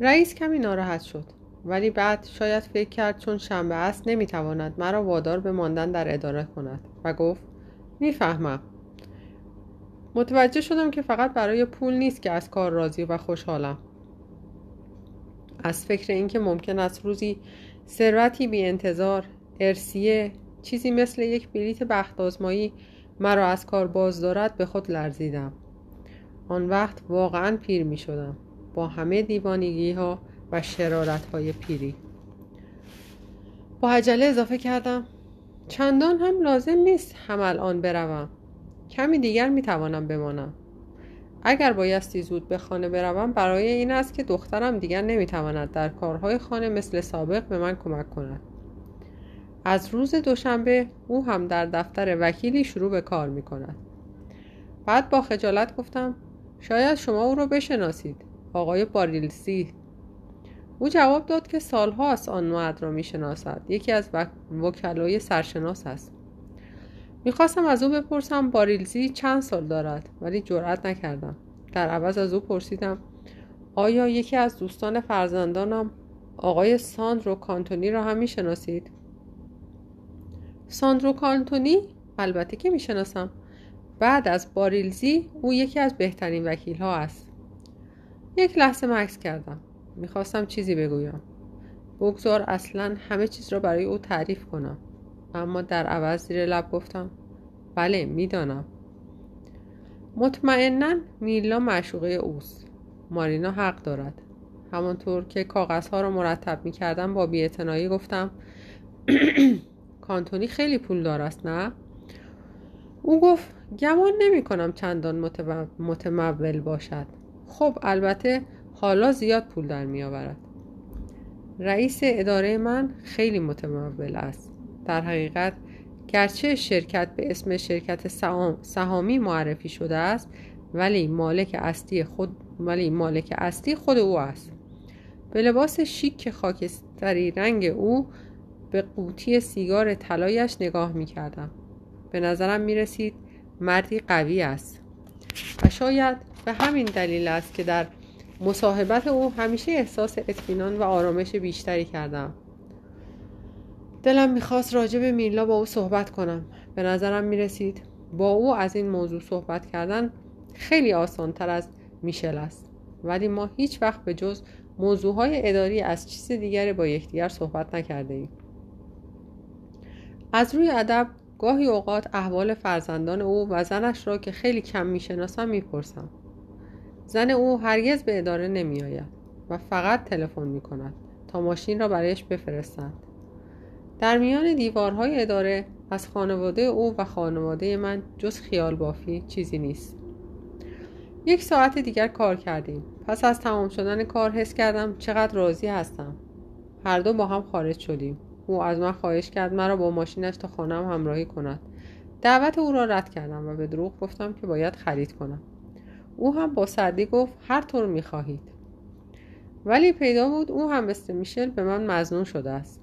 رئیس کمی ناراحت شد، ولی بعد شاید فکر کرد چون شنبه است نمیتواند مرا وادار به ماندن در اداره کند و گفت میفهمم. متوجه شدم که فقط برای پول نیست که از کار راضی و خوشحالم. از فکر اینکه ممکن است روزی ثروتی بی انتظار، ارثیه، چیزی مثل یک بلیت بخت آزمایی مرا از کار باز دارد به خود لرزیدم. آن وقت واقعاً پیر می شدم، با همه دیوانگی ها و شرارت های پیری. با عجله اضافه کردم چندان هم لازم نیست هم الان بروم، کمی دیگر می توانم بمانم. اگر بایستی زود به خانه بروم برای این است که دخترم دیگر نمی تواند در کارهای خانه مثل سابق به من کمک کند. از روز دوشنبه او هم در دفتر وکیلی شروع به کار می کند. بعد با خجالت گفتم شاید شما او را بشناسید، آقای باریلسی. او جواب داد که سالها از آن مرد را می شناسد، یکی از وکلای سرشناس است. میخواستم از او بپرسم باریلسی چند سال دارد، ولی جرأت نکردم. در عوض از او پرسیدم آیا یکی از دوستان فرزندانم آقای ساندرو کانتونی را هم میشناسید؟ ساندرو کانتونی؟ البته که میشناسم. بعد از باریلسی او یکی از بهترین وکیل ها است. یک لحظه مکث کردم. میخواستم چیزی بگویم، بگذار اصلا همه چیز را برای او تعریف کنم، اما در عوض زیر لب گفتم بله میدانم. مطمئناً میلا معشوقه اوست. مارینا حق دارد. همانطور که کاغذها را مرتب میکردم با بی‌اعتنایی گفتم کانتونی خیلی پول دار است نه؟ او گفت گمان نمی کنم چندان متمول باشد. خب البته حالا زیاد پول در می آورد. رئیس اداره من خیلی متمول است. در حقیقت گرچه شرکت به اسم شرکت سهامی معرفی شده است، ولی مالک اصلی خود او است. به لباس شیک خاکستری رنگ او به قوطی سیگار طلایش نگاه می‌کردم. به نظرم می‌رسید مردی قوی است و شاید به همین دلیل است که در مصاحبت او همیشه احساس اطمینان و آرامش بیشتری کردم. دلم میخواست راجع به میلا با او صحبت کنم. به نظرم میرسید با او از این موضوع صحبت کردن خیلی آسان تر از میشل است، ولی ما هیچ وقت به جز موضوعهای اداری از چیز دیگری با یکدیگر صحبت نکرده ایم. از روی ادب گاهی اوقات احوال فرزندان او و زنش را که خیلی کم میشناسم میپرسم. زن او هرگز به اداره نمیآید و فقط تلفن میکند تا ماشین را برایش بفرستند. در میان دیوارهای اداره از خانواده او و خانواده من جز خیال بافی چیزی نیست. یک ساعت دیگر کار کردیم. پس از تمام شدن کار حس کردم چقدر راضی هستم. هر دو با هم خارج شدیم. او از من خواهش کرد مرا با ماشینش تا خانه‌ام همراهی کند. دعوت او را رد کردم و به دروغ گفتم که باید خرید کنم. او هم با سردی گفت هر طور می‌خواهید. ولی پیدا بود او هم مثل میشل به من مظنون شده است.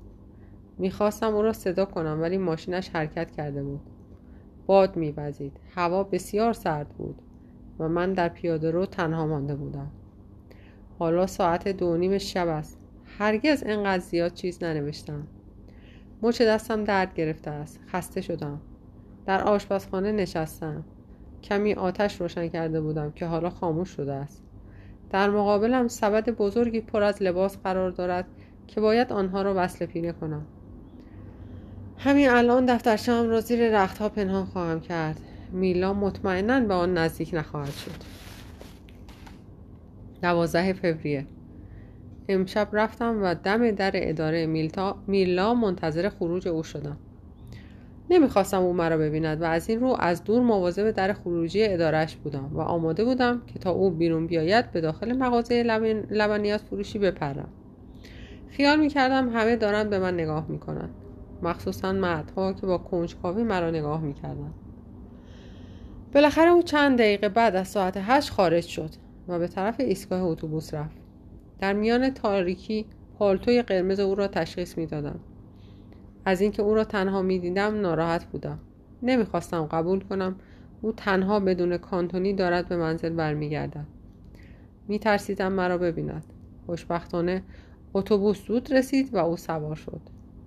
میخواستم او را صدا کنم ولی ماشینش حرکت کرده بود. باد میوزید. هوا بسیار سرد بود و من در پیاده رو تنها مانده بودم. حالا ساعت 2:30 شب است. هرگز اینقدر زیاد چیز ننوشتم. مچ دستم درد گرفته است. خسته شدم. در آشپزخانه نشستم. کمی آتش روشن کرده بودم که حالا خاموش شده است. در مقابلم سبد بزرگی پر از لباس قرار دارد که باید آنها را وصله پینه کنم. همین الان دفترچه‌ام را زیر رختها پنهان خواهم کرد. میلا مطمئناً به آن نزدیک نخواهد شد. 12 فوریه. امشب رفتم و دم در اداره میلا منتظر خروج او شدم. نمیخواستم او مرا ببیند و از این رو از دور مواظب در خروجی ادارهش بودم و آماده بودم که تا او بیرون بیاید به داخل مغازه لبنیات فروشی بپرم. خیال میکردم همه دارند به من نگاه میکنند، مخصوصاً مردها که با کنجکاوی مرا نگاه میکردند. بالاخره او چند دقیقه بعد از ساعت 8 خارج شد و به طرف ایستگاه اتوبوس رفت. در میان تاریکی پالتوی قرمز او را تشخیص میدادم. از اینکه او را تنها میدیدم ناراحت بودم. نمیخواستم قبول کنم او تنها بدون کانتونی دارد به منزل برمیگردد. میترسیدم مرا ببیند. خوشبختانه اتوبوس زود رسید و او سوار شد.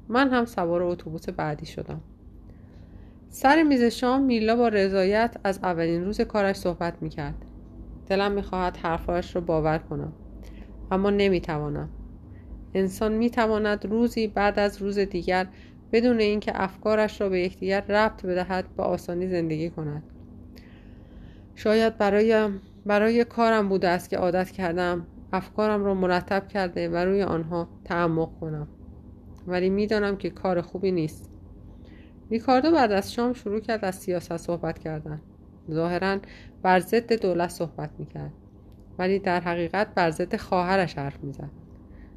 من هم سوار اتوبوس بعدی شدم. سر میز شام میلا با رضایت از اولین روز کارش صحبت میکرد. دلم میخواهد حرفایش رو باور کنم، اما نمیتوانم. انسان میتواند روزی بعد از روز دیگر بدون اینکه افکارش را به یکدیگر ربط بدهد با آسانی زندگی کند. شاید برای کارم بوده است که عادت کردم افکارم را مرتب کرده و روی آنها تعمق کنم، ولی میدانم که کار خوبی نیست. ریکاردو بعد از شام شروع کرد از سیاست صحبت کردن. ظاهراً بر ضد دولت صحبت میکرد، ولی در حقیقت بر ضد خواهرش حرف میزد.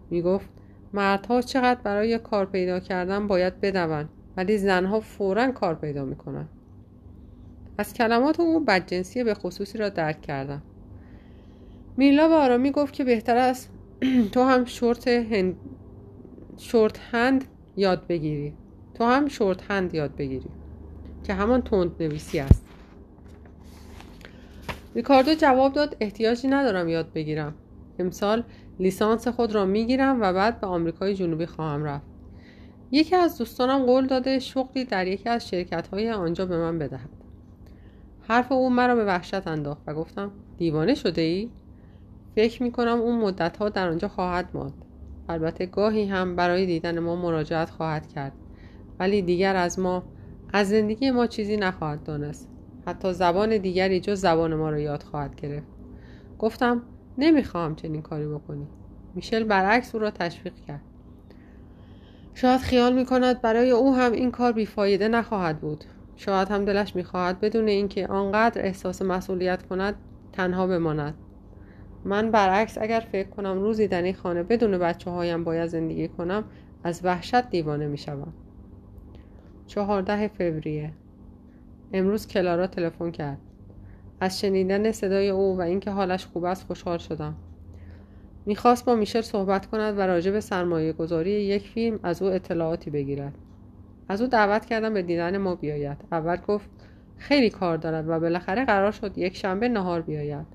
میگفت مردها چقدر برای کار پیدا کردن باید بدون، ولی زنها فوراً کار پیدا میکنن. از کلمات او بدجنسی به خصوصی را درک کردم. میلا به آرامی گفت که بهتر است تو هم شورت هند یاد بگیری. که همان تند نویسی است. ریکاردو جواب داد احتیاجی ندارم یاد بگیرم. امسال لیسانس خود را میگیرم و بعد به آمریکای جنوبی خواهم رفت. یکی از دوستانم قول داده شغلی در یکی از شرکت‌های آنجا به من بدهد. حرف او مرا به وحشت انداخت و گفتم دیوانه شده ای؟ فکر میکنم اون مدت‌ها در آنجا خواهد ماند. البته گاهی هم برای دیدن ما مراجعت خواهد کرد، ولی دیگر از زندگی ما چیزی نخواهد دانست. حتی زبان دیگری جز زبان ما را یاد خواهد گرفت. گفتم نمیخوام چنین کاری بکنی. میشل برعکس او را تشویق کرد. شاید خیال میکند برای او هم این کار بیفایده نخواهد بود. شاید هم دلش میخواهد بدون اینکه آنقدر احساس مسئولیت کند تنها بماند. من برعکس اگر فکر کنم روزی در این خانه بدون بچه‌هایم باید زندگی کنم از وحشت دیوانه میشوم. 14 فوریه. امروز کلارا تلفن کرد. از شنیدن صدای او و اینکه حالش خوب است خوشحال شدم. میخواست با میشل صحبت کند و راجع به سرمایه‌گذاری یک فیلم از او اطلاعاتی بگیرد. از او دعوت کردم به دیدن ما بیاید. اول گفت خیلی کار دارد و بالاخره قرار شد یک شنبه نهار بیاید.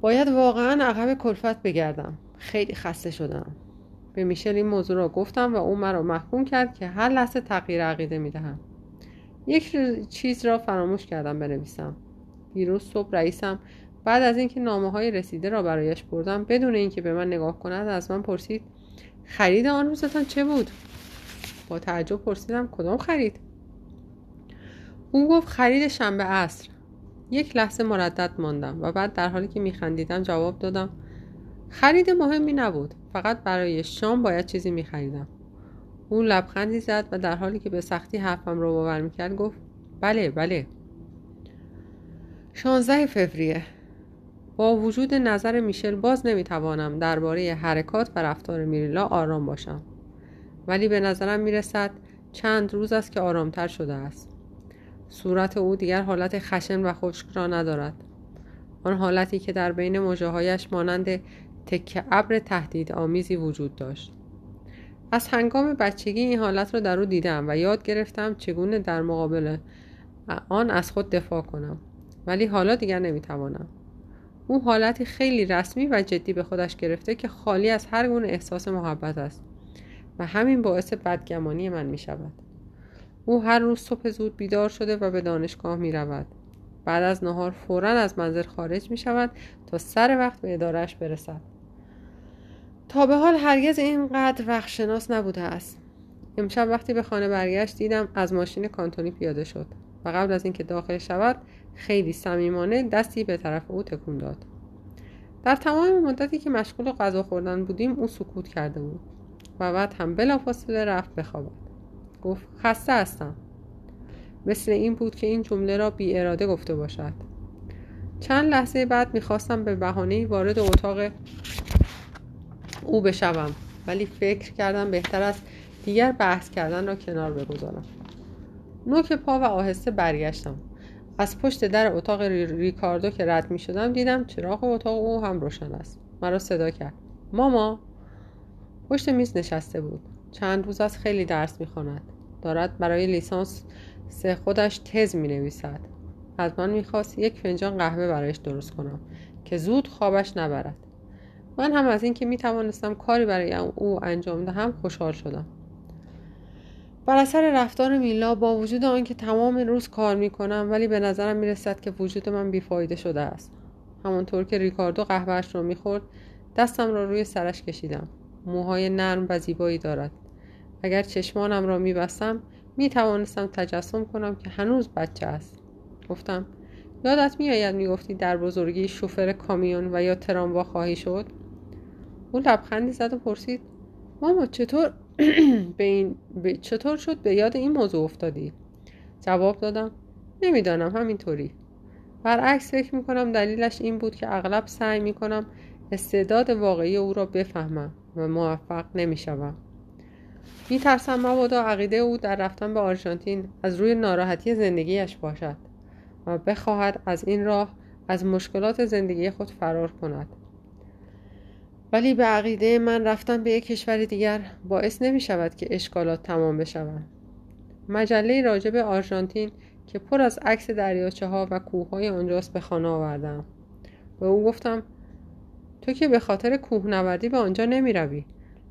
باید واقعا عقب کلفت بگردم. خیلی خسته شدم. به میشل این موضوع را گفتم و او مرا محکوم کرد که هر لحظه تغییر عقیده میدهم. یک چیز را فراموش کردم بنویسم. دیروز صبح رئیسم بعد از اینکه نامه‌های رسیده را برایش بردم بدون اینکه به من نگاه کند از من پرسید خرید آن روزتان چه بود؟ با تعجب پرسیدم کدام خرید؟ او گفت خرید شنبه عصر. یک لحظه مردد ماندم و بعد در حالی که میخندیدم جواب دادم خرید مهمی نبود، فقط برای شام باید چیزی میخریدم. او لبخندی زد و در حالی که به سختی حرفم را باور میکرد گفت بله. 16 فوریه. با وجود نظر میشل باز نمیتوانم درباره حرکات و رفتار میریلا آرام باشم، ولی به نظرم میرسد چند روز است که آرامتر شده است. صورت او دیگر حالت خشن و خشک را ندارد. آن حالتی که در بین مژه‌هایش مانند تکه ابر تهدید آمیزی وجود داشت. از هنگام بچگی این حالت را در او دیدم و یاد گرفتم چگونه در مقابل آن از خود دفاع کنم، ولی حالا دیگر نمیتوانم. او حالتی خیلی رسمی و جدی به خودش گرفته که خالی از هر گونه احساس محبت است و همین باعث بدگمانی من می شود. او هر روز صبح زود بیدار شده و به دانشگاه می رود. بعد از نهار فوراً از منزل خارج می شود تا سر وقت به ادارهش برسد. تا به حال هرگز اینقدر وقت شناس نبوده است. امشب وقتی به خانه برگشت دیدم از ماشین کانتونی پیاده شد و قبل از اینکه داخل شود خیلی صمیمانه دستی به طرف او تکون داد. در تمام مدتی که مشغول غذا خوردن بودیم او سکوت کرده بود و بعد هم بلافاصله رفت بخوابد. گفت خسته هستم. مثل این بود که این جمله را بی اراده گفته باشد. چند لحظه بعد میخواستم به بهانه‌ای وارد اتاق او بشوم، ولی فکر کردم بهتر است دیگر بحث کردن را کنار بگذارم. نوک پا و آهسته برگشتم. از پشت در اتاق ریکاردو که رد می شدم دیدم چراغ اتاق او هم روشن است. مرا صدا کرد. ماما پشت میز نشسته بود. چند روز از خیلی درس می خواند. دارد برای لیسانس خودش تز می نویسد. از من می خواست یک فنجان قهوه برایش درست کنم که زود خوابش نبرد. من هم از اینکه می توانستم کاری برای او انجام دهم خوشحال شدم. بر اثر رفتار میلا با وجود آنکه تمام روز کار می کنم ولی به نظرم می رسد که وجود من بیفایده شده است. همانطور که ریکاردو قهوه‌اش را می خورد دستم را روی سرش کشیدم. موهای نرم و زیبایی دارد. اگر چشمانم را می بستم می توانستم تجسم کنم که هنوز بچه است. گفتم یادت می آید می گفتی در بزرگی شوفر کامیون و یا تراموا خواهی شد؟ او لبخندی زد و پرسید ماما چطور شد به یاد این موضوع افتادی؟ جواب دادم نمیدانم همینطوری. برعکس فکر می کنم دلیلش این بود که اغلب سعی می کنم استعداد واقعی او را بفهمم و موفق نمی شوم. می ترسم مبادا عقیده او در رفتن به آرژانتین از روی ناراحتی زندگیش باشد و بخواهد از این راه از مشکلات زندگی خود فرار کند. ولی به عقیده من رفتن به یک کشور دیگر باعث نمی شود که اشکالات تمام بشوند. مجله راجع به آرژانتین که پر از عکس دریاچه ها و کوه های آنجاست به خانه آوردم. به او گفتم تو که به خاطر کوهنوردی به آنجا نمی روی،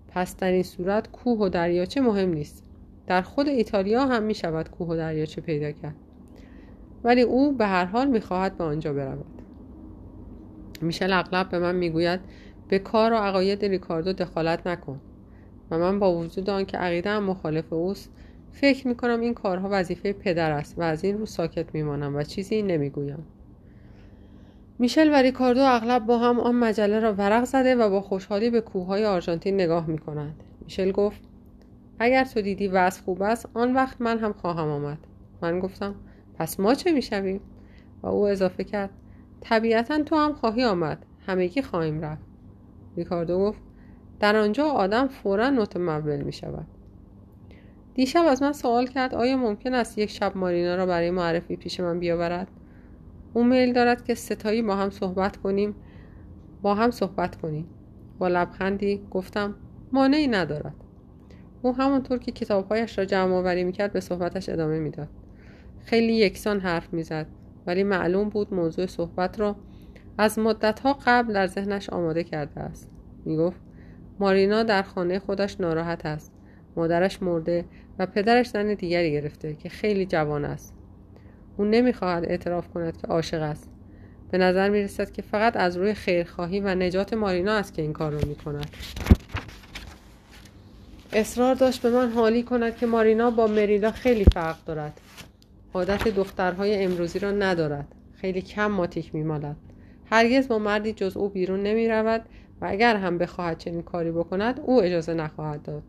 پس در این صورت کوه و دریاچه مهم نیست. در خود ایتالیا هم می شود کوه و دریاچه پیدا کرد. ولی او به هر حال می خواهد به آنجا برود. میشل اغلب به من می گوید به کار و عقاید ریکاردو دخالت نکن و من با وجود آنکه عقیده‌ام مخالف اوست فکر می کنم این کارها وظیفه پدر است و از این رو ساکت می مانم و چیزی نمی گویم. میشل و ریکاردو اغلب با هم آن مجله را ورق زده و با خوشحالی به کوههای آرژانتین نگاه می کنند. میشل گفت اگر تو دیدی وضع خوب است آن وقت من هم خواهم آمد. من گفتم پس ما چه می شویم؟ و او اضافه کرد طبیعتا تو هم خواهی آمد، همگی خواهیم رفت. ریکاردو گفت در آنجا آدم فوراً متمول می شود. دیشب از من سوال کرد آیا ممکن است یک شب مارینا را برای معرفی پیش من بیاورد؟ او میل دارد که ستایی با هم صحبت کنیم. با لبخندی گفتم مانعی ندارد. او همانطور که کتابهایش را جمع آوری میکرد به صحبتش ادامه میداد. خیلی یکسان حرف میزد ولی معلوم بود موضوع صحبت را از مدتها قبل در ذهنش آماده کرده است. میگفت مارینا در خانه خودش ناراحت است. مادرش مرده و پدرش زن دیگری گرفته که خیلی جوان است. او نمیخواهد اعتراف کند که عاشق است. به نظر میرسد که فقط از روی خیرخواهی و نجات مارینا است که این کار را میکند. اصرار داشت به من حالی کند که مارینا با مریلا خیلی فرق دارد. عادت دخترهای امروزی را ندارد. خیلی کم ماتیک میمالد. هرگز با مردی جز او بیرون نمی رود و اگر هم بخواهد چنین کاری بکند او اجازه نخواهد داد.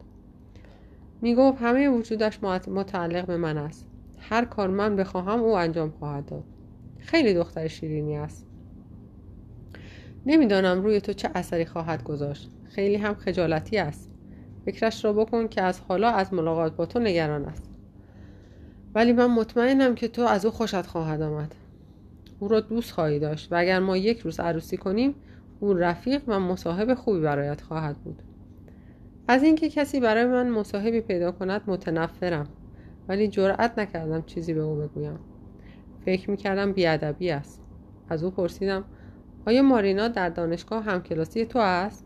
می گفت همه وجودش متعلق به من است. هر کار من بخواهم او انجام خواهد داد. خیلی دختر شیرینی است. نمیدانم روی تو چه اثری خواهد گذاشت. خیلی هم خجالتی است. فکرش را بکن که از حالا از ملاقات با تو نگران است. ولی من مطمئنم که تو از او خوشت خواهد آمد. او را دوست خواهی داشت و اگر ما یک روز عروسی کنیم او رفیق و مصاحب خوبی برایت خواهد بود. از اینکه کسی برای من مصاحبی پیدا کند متنفرم ولی جرأت نکردم چیزی به او بگویم. فکر میکردم بیادبی است. از او پرسیدم آیا مارینا در دانشگاه همکلاسی تو است؟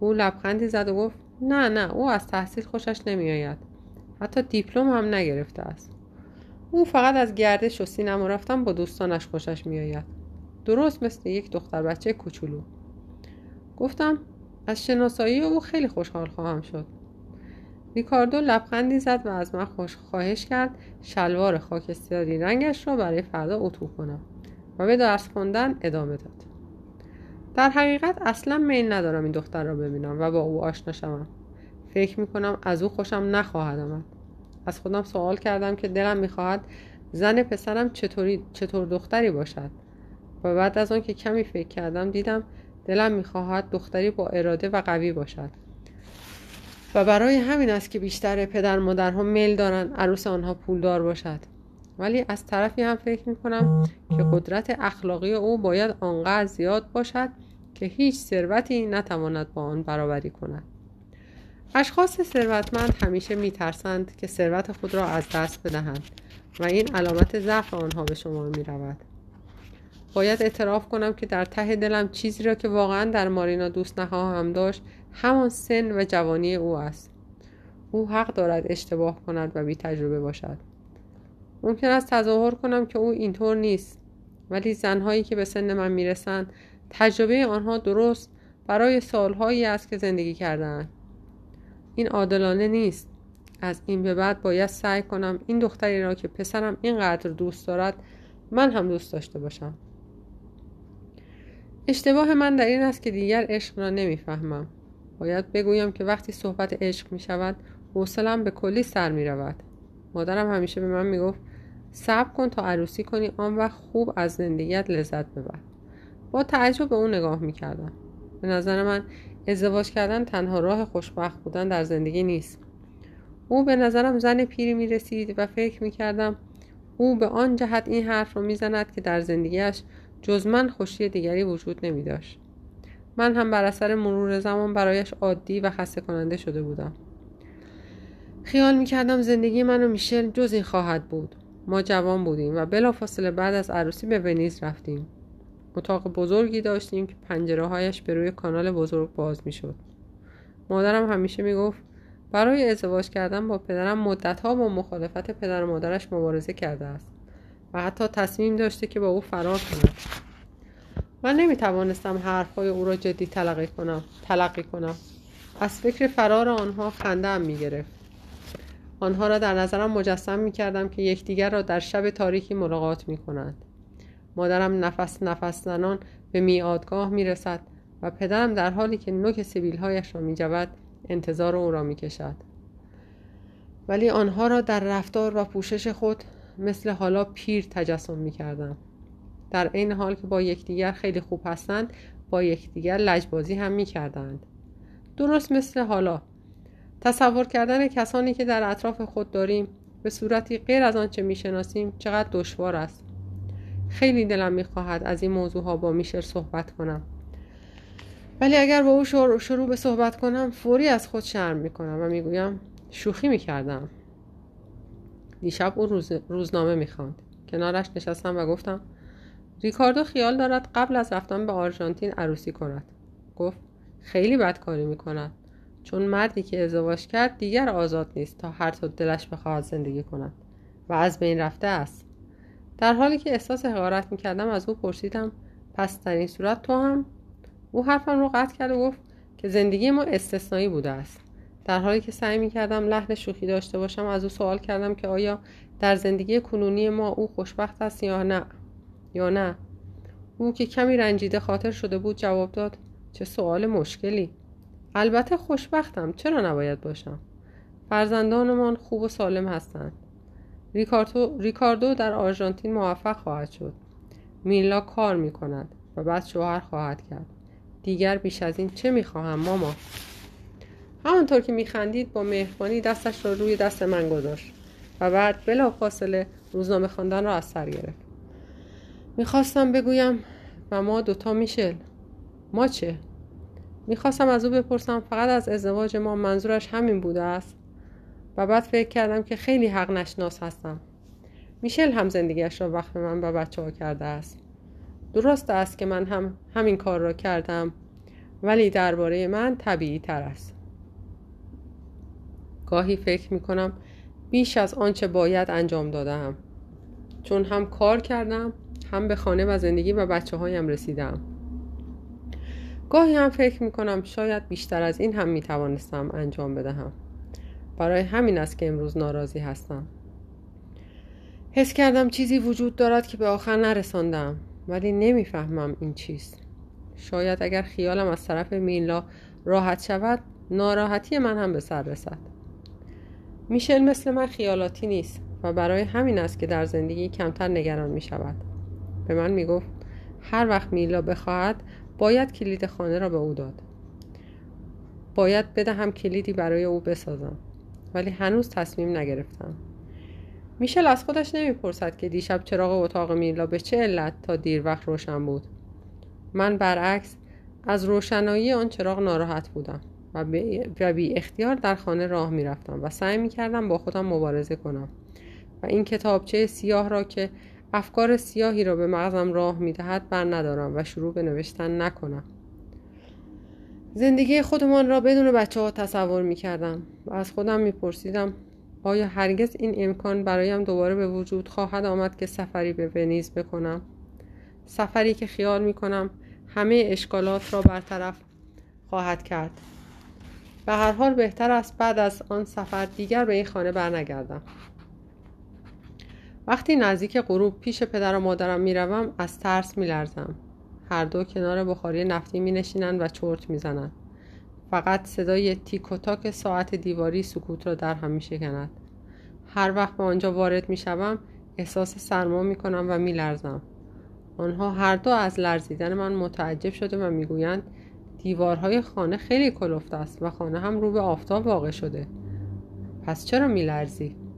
او لبخندی زد و گفت نه او از تحصیل خوشش نمیآید. حتی دیپلم هم نگرفته است. او فقط از گردش و سینما رفتن با دوستانش خوشش میآید. درست مثل یک دختر بچه کوچولو. گفتم از شناسایی او خیلی خوشحال خواهم شد. ریکاردو لبخندی زد و از من خواهش کرد شلوار خاکستری رنگش را برای فردا اتو کنم و به درس خوندن ادامه داد. در حقیقت اصلا میل ندارم این دختر را ببینم و با او آشنا شوم. فکر میکنم از او خوشم نخواهد آمد. از خودم سوال کردم که دلم میخواهد زن پسرم چطور دختری باشد و بعد از آن که کمی فکر کردم دیدم دلم میخواهد دختری با اراده و قوی باشد و برای همین است که بیشتر پدر مادرها میل دارند عروس آنها پولدار باشد. ولی از طرفی هم فکر میکنم که قدرت اخلاقی او باید آنقدر زیاد باشد که هیچ ثروتی نتواند با آن برابری کند. اشخاص ثروتمند همیشه میترسند که ثروت خود را از دست بدهند و این علامت ضعف آنها به شما میرود. باید اعتراف کنم که در ته دلم چیزی را که واقعا در مارینا دوست نخواهم داشت همان سن و جوانی او است. او حق دارد اشتباه کند و بی تجربه باشد. ممکن است تظاهر کنم که او اینطور نیست، ولی زنهایی که به سن من میرسند تجربه آنها درست برای سالهایی است که زندگی کرده‌اند. این عادلانه نیست. از این به بعد باید سعی کنم این دختری را که پسرم اینقدر دوست دارد من هم دوست داشته باشم. اشتباه من در این است که دیگر عشق را نمیفهمم. باید بگویم که وقتی صحبت عشق می شود حوصله‌ام به کلی سر می رود. مادرم همیشه به من می گفت صبر کن تا عروسی کنی، آن وقت خوب از زندگیت لذت ببر. با تعجب به اون نگاه می کردم. به نظر من ازدواج کردن تنها راه خوشبخت بودن در زندگی نیست. او به نظرم زن پیری می رسید و فکر می کردم او به آن جهت این حرف رو می زند که در زندگیش جز من خوشی دیگری وجود نمی داشت. من هم بر اثر مرور زمان برایش عادی و خسته کننده شده بودم. خیال می کردم زندگی من و میشل جز این خواهد بود. ما جوان بودیم و بلافاصله بعد از عروسی به ونیز رفتیم. اتاق بزرگی داشتیم که پنجره‌هایش به روی کانال بزرگ باز می شد. مادرم همیشه می گفت برای ازدواج کردن با پدرم مدت‌ها با مخالفت پدر و مادرش مبارزه کرده است و حتی تصمیم داشته که با او فرار کند. من نمی‌توانستم حرف‌های او را جدی تلقی کنم. از فکر فرار آنها خنده‌ام می‌گرفت. آنها را در نظرم مجسم می‌کردم که یکدیگر را در شب تاریکی ملاقات می‌کنند. مادرم نفس نفس زنان به میعادگاه می‌رسد و پدرم در حالی که نوک سبیل‌هایش را می‌جود انتظار او را می کشد. ولی آنها را در رفتار و پوشش خود مثل حالا پیر تجسم می کردم. در این حال که با یکدیگر خیلی خوب هستند با یکدیگر لجبازی هم می کردند. درست مثل حالا. تصور کردن کسانی که در اطراف خود داریم به صورتی غیر از آنچه می شناسیم چقدر دشوار است. خیلی دلم می خواهد از این موضوع ها با میشل صحبت کنم، ولی اگر با او شروع به صحبت کنم فوری از خود شرم میکنم و میگویم شوخی میکردم. دیشب او روزنامه میخواند. کنارش نشستم و گفتم ریکاردو خیال دارد قبل از رفتن به آرژانتین عروسی کند. گفت خیلی بدکاری میکند، چون مردی که ازدواج کرد دیگر آزاد نیست تا هر طور دلش بخواهد زندگی کند و از بین رفته است. در حالی که احساس حقارت میکردم از او پرسیدم پس در این صورت تو هم؟ او حرفم رو قطع کرد و گفت که زندگی ما استثنایی بوده است. در حالی که سعی می‌کردم لحن شوخی داشته باشم از او سوال کردم که آیا در زندگی کنونی ما او خوشبخت است یا نه. او که کمی رنجیده خاطر شده بود جواب داد چه سوال مشکلی. البته خوشبختم، چرا نباید باشم؟ فرزندانمان خوب و سالم هستند. ریکاردو در آرژانتین موفق خواهد شد. میلا کار می‌کند و بعد شوهر خواهد کرد. دیگر بیش از این چه میخواهم ماما؟ همانطور که میخندید با مهربانی دستش را روی دست من گذاشت و بعد بلافاصله روزنامه خواندن را از سر گرفت. میخواستم بگویم و ما دوتا میشل. ما چه؟ میخواستم از او بپرسم فقط از ازدواج ما منظورش همین بوده است و بعد فکر کردم که خیلی حق نشناس هستم. میشل هم زندگیش را وقت من و بچه ها کرده است. درست است که من هم همین کار را کردم، ولی درباره من طبیعی تر است. گاهی فکر می کنم بیش از آنچه باید انجام دادم، چون هم کار کردم هم به خانه و زندگی و بچه هایم رسیدم. گاهی هم فکر می کنم شاید بیشتر از این هم می توانستم انجام بدهم. برای همین است که امروز ناراضی هستم. حس کردم چیزی وجود دارد که به آخر نرساندم، ولی نمیفهمم این چیست. شاید اگر خیالم از طرف میلا راحت شود ناراحتی من هم به سر رسد. میشل مثل من خیالاتی نیست و برای همین است که در زندگی کمتر نگران می شود. به من می گفت هر وقت میلا بخواهد باید کلید خانه را به او داد. باید بدهم کلیدی برای او بسازم، ولی هنوز تصمیم نگرفتم. میشل از خودش نمیپرسد که دیشب چراغ اتاق میلا به چه علت تا دیر وقت روشن بود. من برعکس از روشنایی آن چراغ ناراحت بودم و بی اختیار در خانه راه میرفتم و سعی میکردم با خودم مبارزه کنم و این کتابچه سیاه را که افکار سیاهی را به مغزم راه می‌دهد بر ندارم و شروع به نوشتن نکنم. زندگی خودمان را بدون بچه‌ها تصور می‌کردم و از خودم می‌پرسیدم آیا هرگز این امکان برایم دوباره به وجود خواهد آمد که سفری به ونیز بکنم؟ سفری که خیال می‌کنم همه اشکالات را برطرف خواهد کرد. به هر حال بهتر است بعد از آن سفر دیگر به این خانه برنگردم. وقتی نزدیک غروب پیش پدر و مادرم میروم از ترس میلرزم. هر دو کنار بخاری نفتی مینشینند و چرت میزنند. فقط صدای تیک و تاک ساعت دیواری سکوت را در هم میشکند. هر وقت به آنجا وارد میشوم احساس سرما میکنم و میلرزم. آنها هر دو از لرزیدن من متعجب شده و میگویند دیوارهای خانه خیلی کلفت است و خانه هم رو به آفتاب واقع شده. پس چرا میلرزی؟